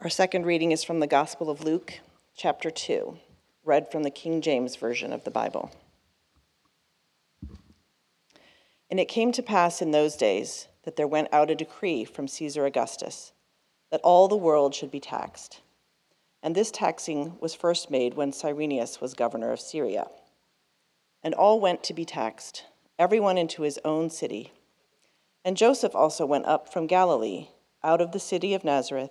Our second reading is from the Gospel of Luke, chapter 2, read from the King James Version of the Bible. And it came to pass in those days that there went out a decree from Caesar Augustus that all the world should be taxed. And this taxing was first made when Cyrenius was governor of Syria. And all went to be taxed, everyone into his own city. And Joseph also went up from Galilee, out of the city of Nazareth,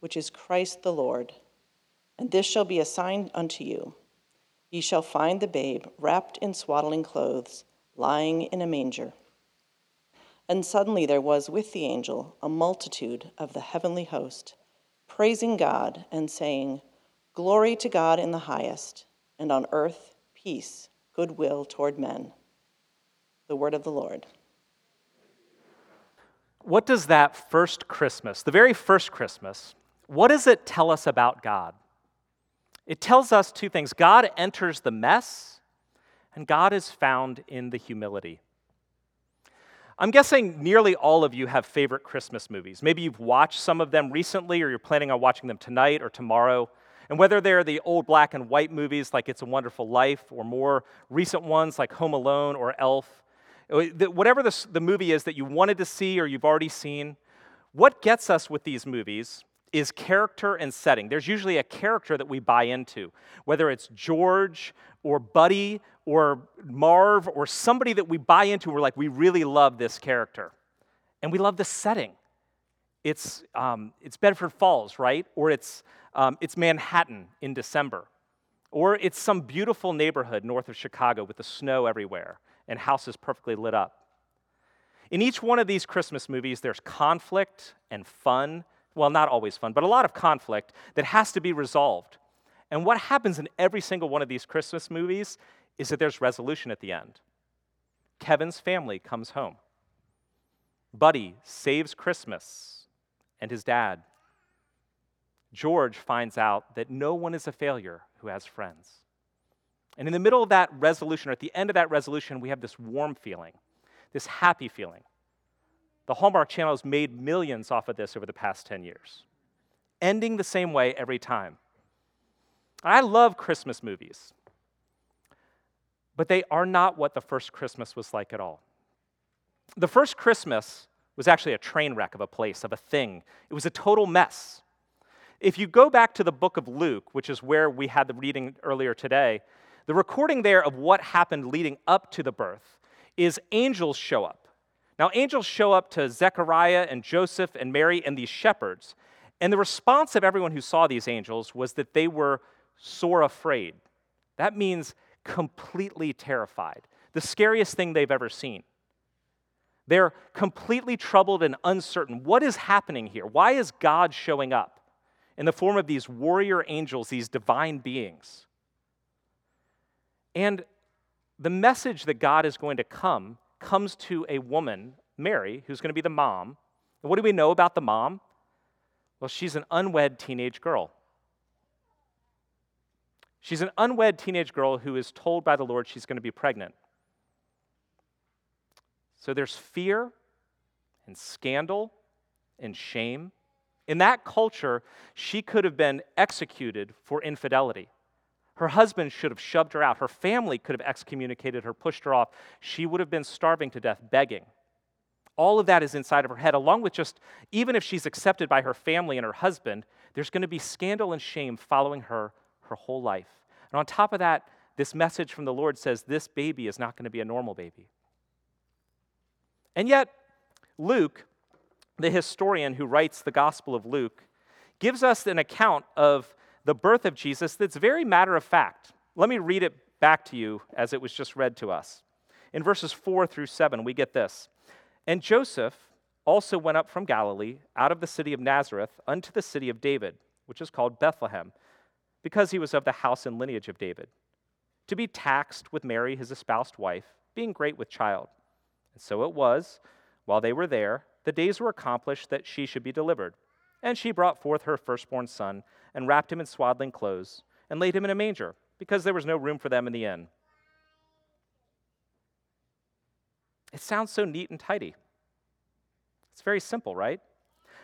which is Christ the Lord. And this shall be a sign unto you. Ye shall find the babe wrapped in swaddling clothes, lying in a manger. And suddenly there was with the angel a multitude of the heavenly host, praising God and saying, Glory to God in the highest, and on earth peace, goodwill toward men. The word of the Lord. What does that first Christmas, the very first Christmas, what does it tell us about God? It tells us two things. God enters the mess, and God is found in the humility. I'm guessing nearly all of you have favorite Christmas movies. Maybe you've watched some of them recently, or you're planning on watching them tonight or tomorrow. And whether they're the old black and white movies like It's a Wonderful Life, or more recent ones like Home Alone or Elf, whatever the movie is that you wanted to see or you've already seen, what gets us with these movies is character and setting. There's usually a character that we buy into, whether it's George or Buddy or Marv or somebody that we buy into. We're like, we really love this character. And we love the setting. It's Bedford Falls, right? Or it's Manhattan in December. Or it's some beautiful neighborhood north of Chicago with the snow everywhere and houses perfectly lit up. In each one of these Christmas movies, there's conflict and fun. Well, not always fun, but a lot of conflict that has to be resolved. And what happens in every single one of these Christmas movies is that there's resolution at the end. Kevin's family comes home. Buddy saves Christmas and his dad. George finds out that no one is a failure who has friends. And in the middle of that resolution, or at the end of that resolution, we have this warm feeling, this happy feeling. The Hallmark Channel has made millions off of this over the past 10 years, ending the same way every time. I love Christmas movies, but they are not what the first Christmas was like at all. The first Christmas was actually a train wreck of a place, of a thing. It was a total mess. If you go back to the book of Luke, which is where we had the reading earlier today, the recording there of what happened leading up to the birth is angels show up. Now, angels show up to Zechariah and Joseph and Mary and these shepherds, and the response of everyone who saw these angels was that they were sore afraid. That means completely terrified, the scariest thing they've ever seen. They're completely troubled and uncertain. What is happening here? Why is God showing up in the form of these warrior angels, these divine beings? And the message that God is going to comes to a woman, Mary, who's going to be the mom. And what do we know about the mom? Well, she's an unwed teenage girl. She's an unwed teenage girl who is told by the Lord she's going to be pregnant. So there's fear and scandal and shame. In that culture, she could have been executed for infidelity. Her husband should have shoved her out. Her family could have excommunicated her, pushed her off. She would have been starving to death, begging. All of that is inside of her head, along with just, even if she's accepted by her family and her husband, there's going to be scandal and shame following her whole life. And on top of that, this message from the Lord says this baby is not going to be a normal baby. And yet, Luke, the historian who writes the Gospel of Luke, gives us an account of the birth of Jesus that's very matter of fact. Let me read it back to you as it was just read to us. In verses 4 through 7, we get this. And Joseph also went up from Galilee, out of the city of Nazareth, unto the city of David, which is called Bethlehem, because he was of the house and lineage of David, to be taxed with Mary, his espoused wife, being great with child. And so it was, while they were there, the days were accomplished that she should be delivered. And she brought forth her firstborn son, and wrapped him in swaddling clothes, and laid him in a manger, because there was no room for them in the inn. It sounds so neat and tidy. It's very simple, right?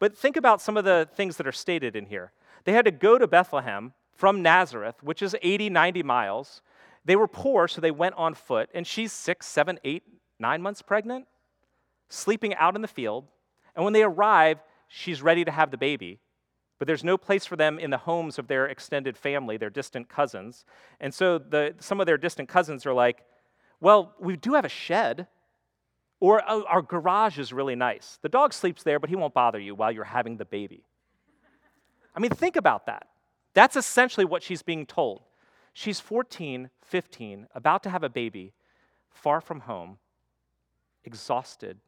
But think about some of the things that are stated in here. They had to go to Bethlehem from Nazareth, which is 80, 90 miles. They were poor, so they went on foot, and she's 6, 7, 8, 9 months pregnant, sleeping out in the field, and when they arrive, she's ready to have the baby, but there's no place for them in the homes of their extended family, their distant cousins, and so some of their distant cousins are like, well, we do have a shed, or our garage is really nice. The dog sleeps there, but he won't bother you while you're having the baby. I mean, think about that. That's essentially what she's being told. She's 14, 15, about to have a baby, far from home, exhausted,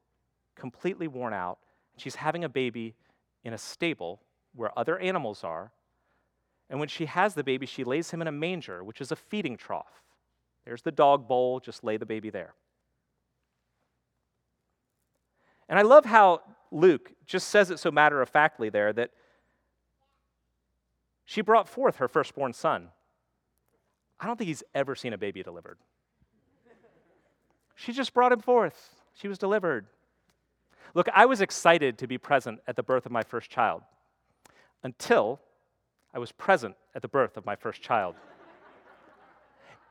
completely worn out. She's having a baby in a stable where other animals are. And when she has the baby, she lays him in a manger, which is a feeding trough. There's the dog bowl, just lay the baby there. And I love how Luke just says it so matter-of-factly there that she brought forth her firstborn son. I don't think he's ever seen a baby delivered. She just brought him forth. She was delivered. Look, I was excited to be present at the birth of my first child until I was present at the birth of my first child.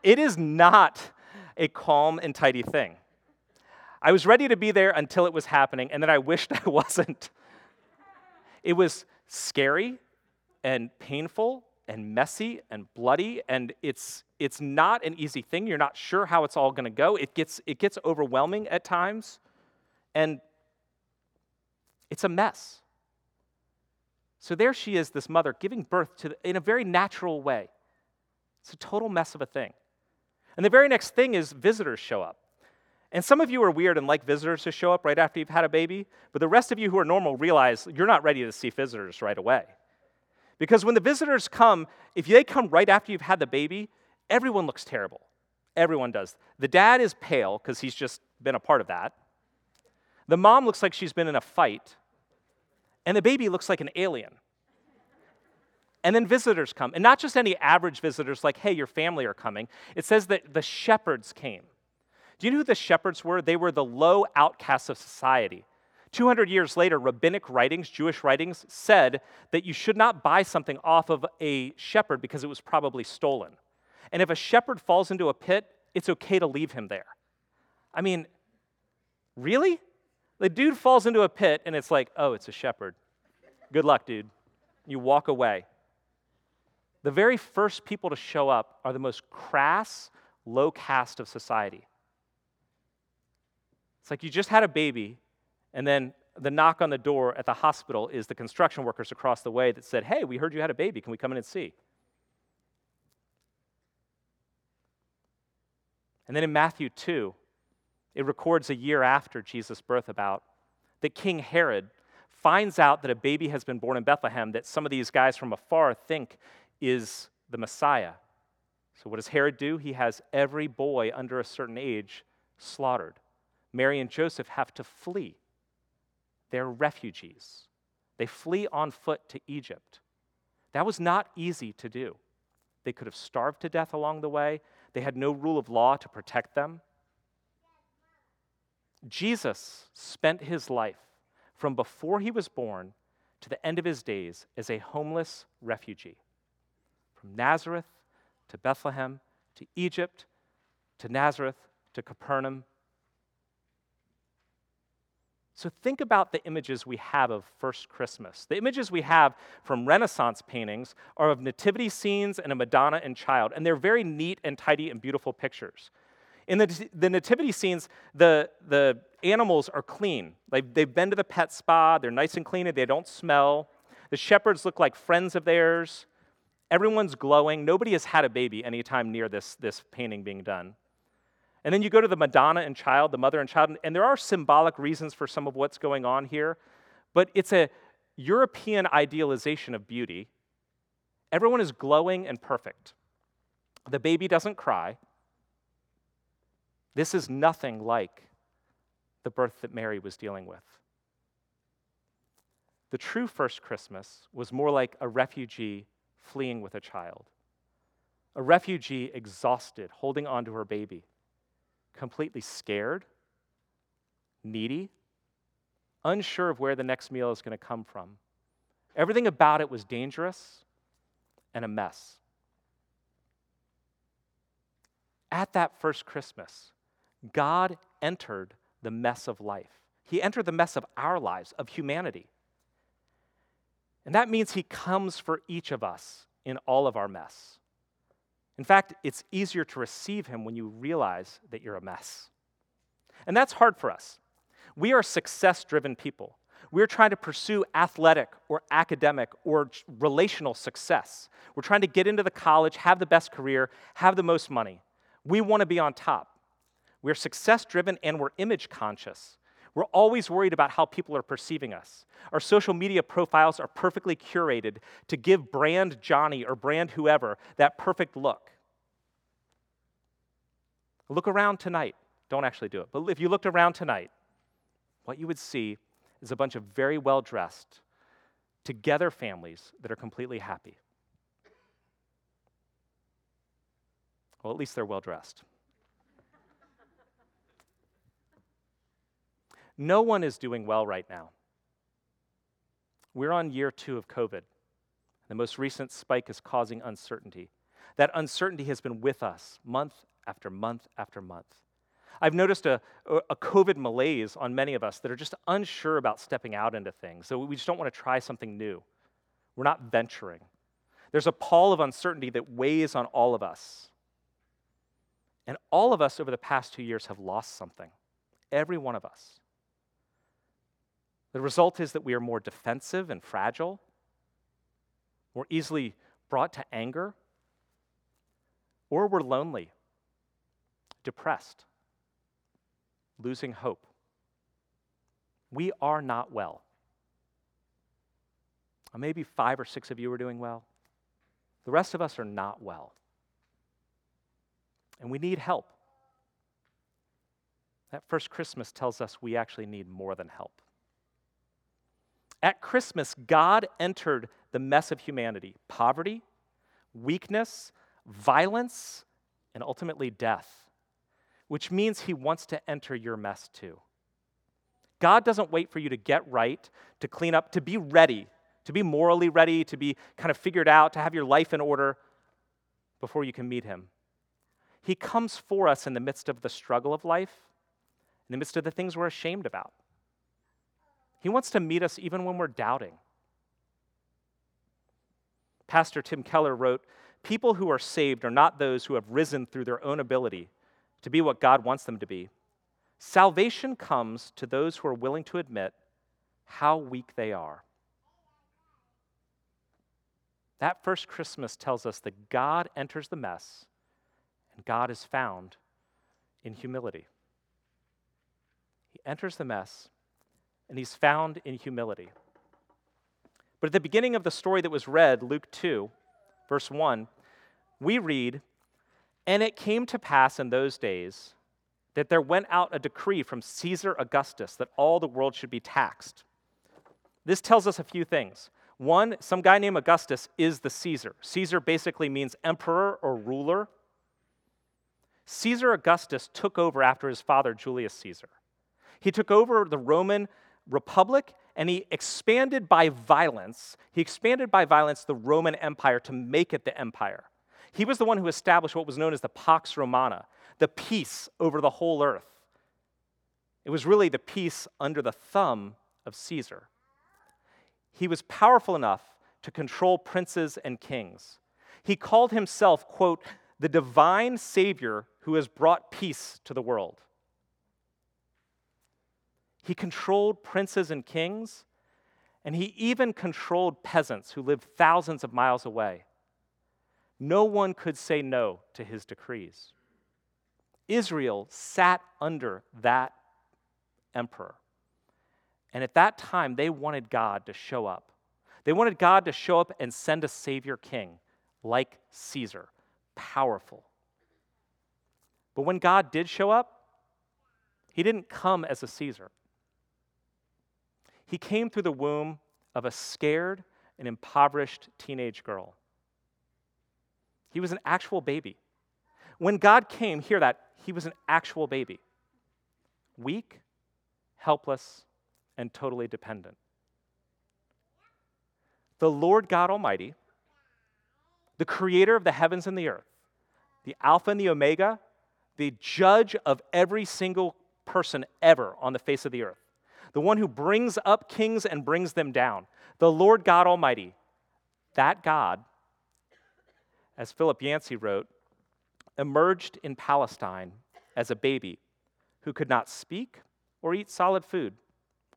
It is not a calm and tidy thing. I was ready to be there until it was happening, and then I wished I wasn't. It was scary and painful and messy and bloody, and it's not an easy thing. You're not sure how it's all going to go. It gets overwhelming at times, and it's a mess. So there she is, this mother, giving birth in a very natural way. It's a total mess of a thing. And the very next thing is visitors show up. And some of you are weird and like visitors to show up right after you've had a baby, but the rest of you who are normal realize you're not ready to see visitors right away. Because when the visitors come, if they come right after you've had the baby, everyone looks terrible. Everyone does. The dad is pale because he's just been a part of that. The mom looks like she's been in a fight, and the baby looks like an alien. And then visitors come, and not just any average visitors like, hey, your family are coming. It says that the shepherds came. Do you know who the shepherds were? They were the low outcasts of society. 200 years later, rabbinic writings, Jewish writings, said that you should not buy something off of a shepherd because it was probably stolen. And if a shepherd falls into a pit, it's okay to leave him there. I mean, really? The dude falls into a pit, and it's like, oh, it's a shepherd. Good luck, dude. You walk away. The very first people to show up are the most crass, low caste of society. It's like you just had a baby, and then the knock on the door at the hospital is the construction workers across the way that said, hey, we heard you had a baby. Can we come in and see? And then in Matthew 2, it records a year after Jesus' birth about that King Herod finds out that a baby has been born in Bethlehem that some of these guys from afar think is the Messiah. So what does Herod do? He has every boy under a certain age slaughtered. Mary and Joseph have to flee. They're refugees. They flee on foot to Egypt. That was not easy to do. They could have starved to death along the way. They had no rule of law to protect them. Jesus spent his life from before he was born to the end of his days as a homeless refugee. From Nazareth to Bethlehem to Egypt to Nazareth to Capernaum. So think about the images we have of First Christmas. The images we have from Renaissance paintings are of nativity scenes and a Madonna and Child, and they're very neat and tidy and beautiful pictures. In the nativity scenes, the animals are clean. They've been to the pet spa, they're nice and clean, and they don't smell. The shepherds look like friends of theirs. Everyone's glowing. Nobody has had a baby anytime near this painting being done. And then you go to the Madonna and Child, the Mother and Child, and there are symbolic reasons for some of what's going on here, but it's a European idealization of beauty. Everyone is glowing and perfect. The baby doesn't cry. This is nothing like the birth that Mary was dealing with. The true first Christmas was more like a refugee fleeing with a child, a refugee exhausted, holding onto her baby, completely scared, needy, unsure of where the next meal is going to come from. Everything about it was dangerous and a mess. At that first Christmas, God entered the mess of life. He entered the mess of our lives, of humanity. And that means he comes for each of us in all of our mess. In fact, it's easier to receive him when you realize that you're a mess. And that's hard for us. We are success-driven people. We're trying to pursue athletic or academic or relational success. We're trying to get into the college, have the best career, have the most money. We want to be on top. We're success-driven and we're image-conscious. We're always worried about how people are perceiving us. Our social media profiles are perfectly curated to give brand Johnny or brand whoever that perfect look. Look around tonight. Don't actually do it, but if you looked around tonight, what you would see is a bunch of very well-dressed, together families that are completely happy. Well, at least they're well-dressed. No one is doing well right now. We're on year 2 of COVID. The most recent spike is causing uncertainty. That uncertainty has been with us month after month after month. I've noticed a COVID malaise on many of us that are just unsure about stepping out into things. So we just don't want to try something new. We're not venturing. There's a pall of uncertainty that weighs on all of us. And all of us over the past 2 years have lost something. Every one of us. The result is that we are more defensive and fragile, more easily brought to anger, or we're lonely, depressed, losing hope. We are not well. Maybe 5 or 6 of you are doing well. The rest of us are not well. And we need help. That first Christmas tells us we actually need more than help. At Christmas, God entered the mess of humanity, poverty, weakness, violence, and ultimately death, which means he wants to enter your mess too. God doesn't wait for you to get right, to clean up, to be ready, to be morally ready, to be kind of figured out, to have your life in order before you can meet him. He comes for us in the midst of the struggle of life, in the midst of the things we're ashamed about. He wants to meet us even when we're doubting. Pastor Tim Keller wrote, "People who are saved are not those who have risen through their own ability to be what God wants them to be. Salvation comes to those who are willing to admit how weak they are." That first Christmas tells us that God enters the mess and God is found in humility. He enters the mess and he's found in humility. But at the beginning of the story that was read, Luke 2, verse 1, we read, "And it came to pass in those days that there went out a decree from Caesar Augustus that all the world should be taxed." This tells us a few things. One, some guy named Augustus is the Caesar. Caesar basically means emperor or ruler. Caesar Augustus took over after his father, Julius Caesar. He took over the Roman Republic, and he expanded by violence. He expanded by violence the Roman Empire to make it the empire. He was the one who established what was known as the Pax Romana, the peace over the whole earth. It was really the piece under the thumb of Caesar. He was powerful enough to control princes and kings. He called himself, quote, the divine savior who has brought peace to the world. He controlled princes and kings, and he even controlled peasants who lived thousands of miles away. No one could say no to his decrees. Israel sat under that emperor. And at that time, they wanted God to show up. They wanted God to show up and send a savior king, like Caesar, powerful. But when God did show up, he didn't come as a Caesar. He came through the womb of a scared and impoverished teenage girl. He was an actual baby. When God came, hear that, he was an actual baby. Weak, helpless, and totally dependent. The Lord God Almighty, the creator of the heavens and the earth, the Alpha and the Omega, the judge of every single person ever on the face of the earth, the one who brings up kings and brings them down, the Lord God Almighty, that God, as Philip Yancey wrote, emerged in Palestine as a baby who could not speak or eat solid food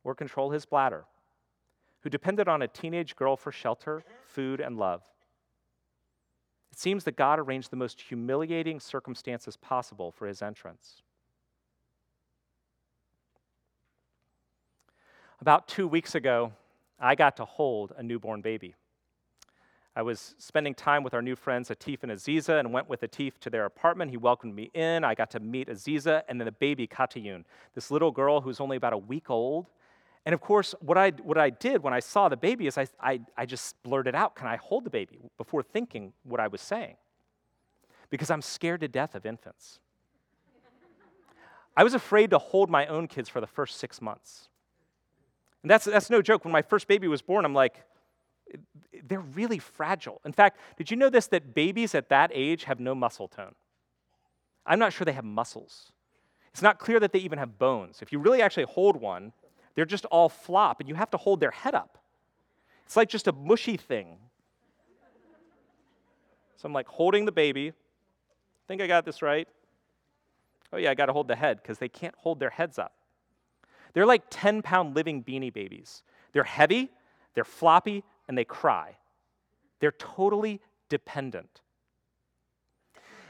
or control his bladder, who depended on a teenage girl for shelter, food, and love. It seems that God arranged the most humiliating circumstances possible for his entrance. About 2 weeks ago, I got to hold a newborn baby. I was spending time with our new friends Atif and Aziza and went with Atif to their apartment. He welcomed me in. I got to meet Aziza and then the baby Katayun, this little girl who's only about a week old. And of course, what I did when I saw the baby is I just blurted out, "Can I hold the baby?" before thinking what I was saying. Because I'm scared to death of infants. I was afraid to hold my own kids for the first 6 months. And that's no joke. When my first baby was born, I'm like, they're really fragile. In fact, did you know this, that babies at that age have no muscle tone? I'm not sure they have muscles. It's not clear that they even have bones. If you really actually hold one, they're just all flop, and you have to hold their head up. It's like just a mushy thing. So I'm like holding the baby. I think I got this right. Oh yeah, I got to hold the head because they can't hold their heads up. They're like 10-pound living beanie babies. They're heavy, they're floppy, and they cry. They're totally dependent.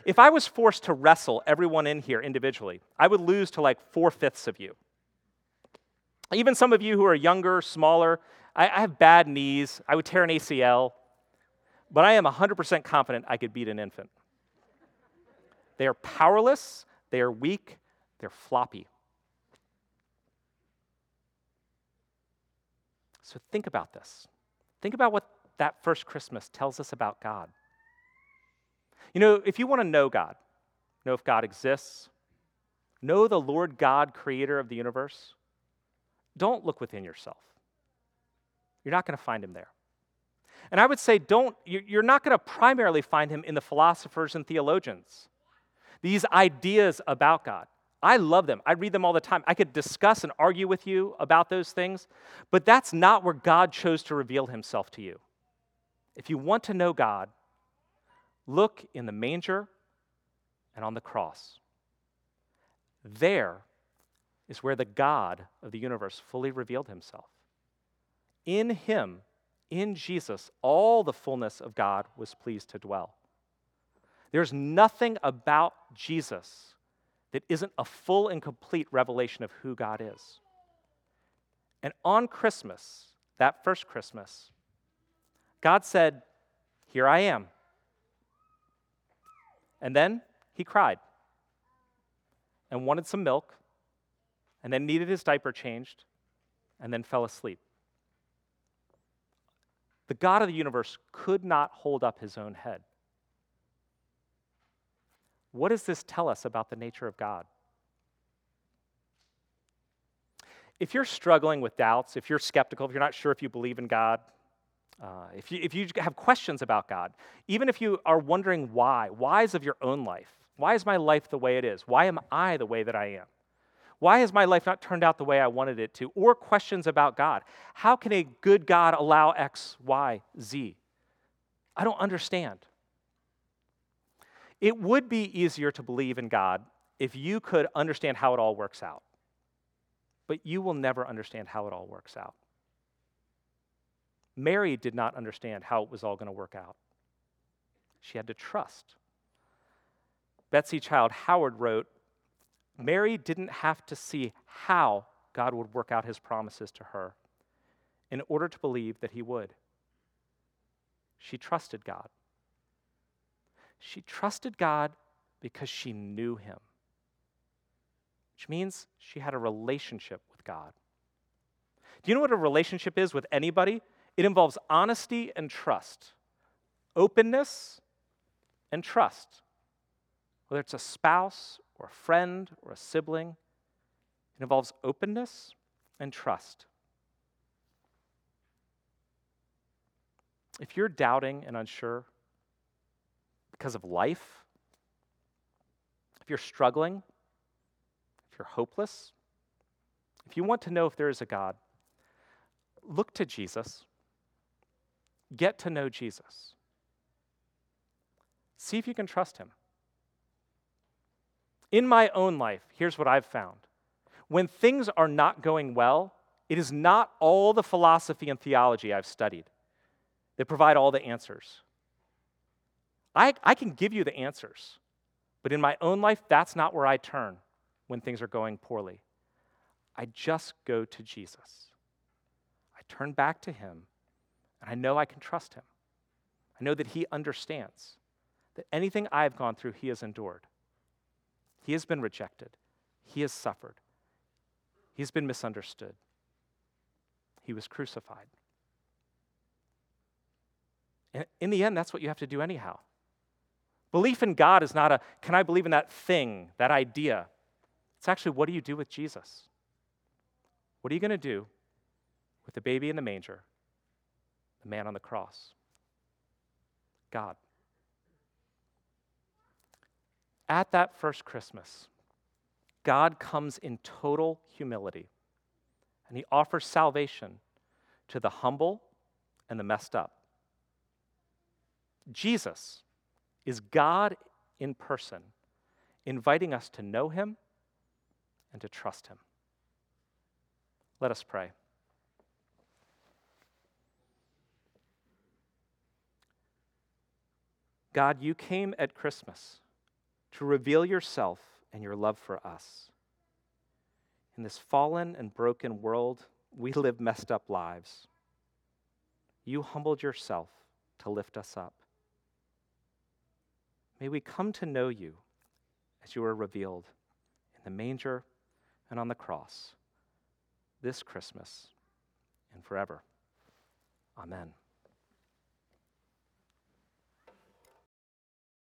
If I was forced to wrestle everyone in here individually, I would lose to like 4/5 of you. Even some of you who are younger, smaller, I have bad knees, I would tear an ACL, but I am 100% confident I could beat an infant. They are powerless, they are weak, they're floppy. So think about this. Think about what that first Christmas tells us about God. You know, if you want to know God, know if God exists, know the Lord God, creator of the universe, don't look within yourself. You're not going to find him there. And I would say you're not going to primarily find him in the philosophers and theologians. These ideas about God. I love them. I read them all the time. I could discuss and argue with you about those things, but that's not where God chose to reveal himself to you. If you want to know God, look in the manger and on the cross. There is where the God of the universe fully revealed himself. In him, in Jesus, all the fullness of God was pleased to dwell. There's nothing about Jesus that isn't a full and complete revelation of who God is. And on Christmas, that first Christmas, God said, "Here I am." And then he cried and wanted some milk and then needed his diaper changed and then fell asleep. The God of the universe could not hold up his own head. What does this tell us about the nature of God? If you're struggling with doubts, if you're skeptical, if you're not sure if you believe in God, if you have questions about God, even if you are wondering why, whys of your own life, why is my life the way it is? Why am I the way that I am? Why has my life not turned out the way I wanted it to? Or questions about God. How can a good God allow X, Y, Z? I don't understand. It would be easier to believe in God if you could understand how it all works out. But you will never understand how it all works out. Mary did not understand how it was all going to work out. She had to trust. Betsy Child Howard wrote, Mary didn't have to see how God would work out his promises to her in order to believe that he would. She trusted God. She trusted God because she knew him, which means she had a relationship with God. Do you know what a relationship is with anybody? It involves honesty and trust, openness and trust. Whether it's a spouse or a friend, or a sibling. It involves openness and trust. If you're doubting and unsure because of life, if you're struggling, if you're hopeless, if you want to know if there is a God, look to Jesus. Get to know Jesus. See if you can trust him. In my own life, here's what I've found. When things are not going well, it is not all the philosophy and theology I've studied that provide all the answers. I can give you the answers, but in my own life, that's not where I turn when things are going poorly. I just go to Jesus. I turn back to him, and I know I can trust him. I know that he understands that anything I've gone through, he has endured. He has been rejected. He has suffered. He's been misunderstood. He was crucified. And in the end, that's what you have to do anyhow. Belief in God is not a, can I believe in that thing, that idea? It's actually, what do you do with Jesus? What are you going to do with the baby in the manger, the man on the cross? God. At that first Christmas, God comes in total humility, and he offers salvation to the humble and the messed up. Jesus is God in person, inviting us to know him and to trust him. Let us pray. God, you came at Christmas to reveal yourself and your love for us. In this fallen and broken world, we live messed up lives. You humbled yourself to lift us up. May we come to know you as you were revealed in the manger and on the cross, this Christmas and forever. Amen.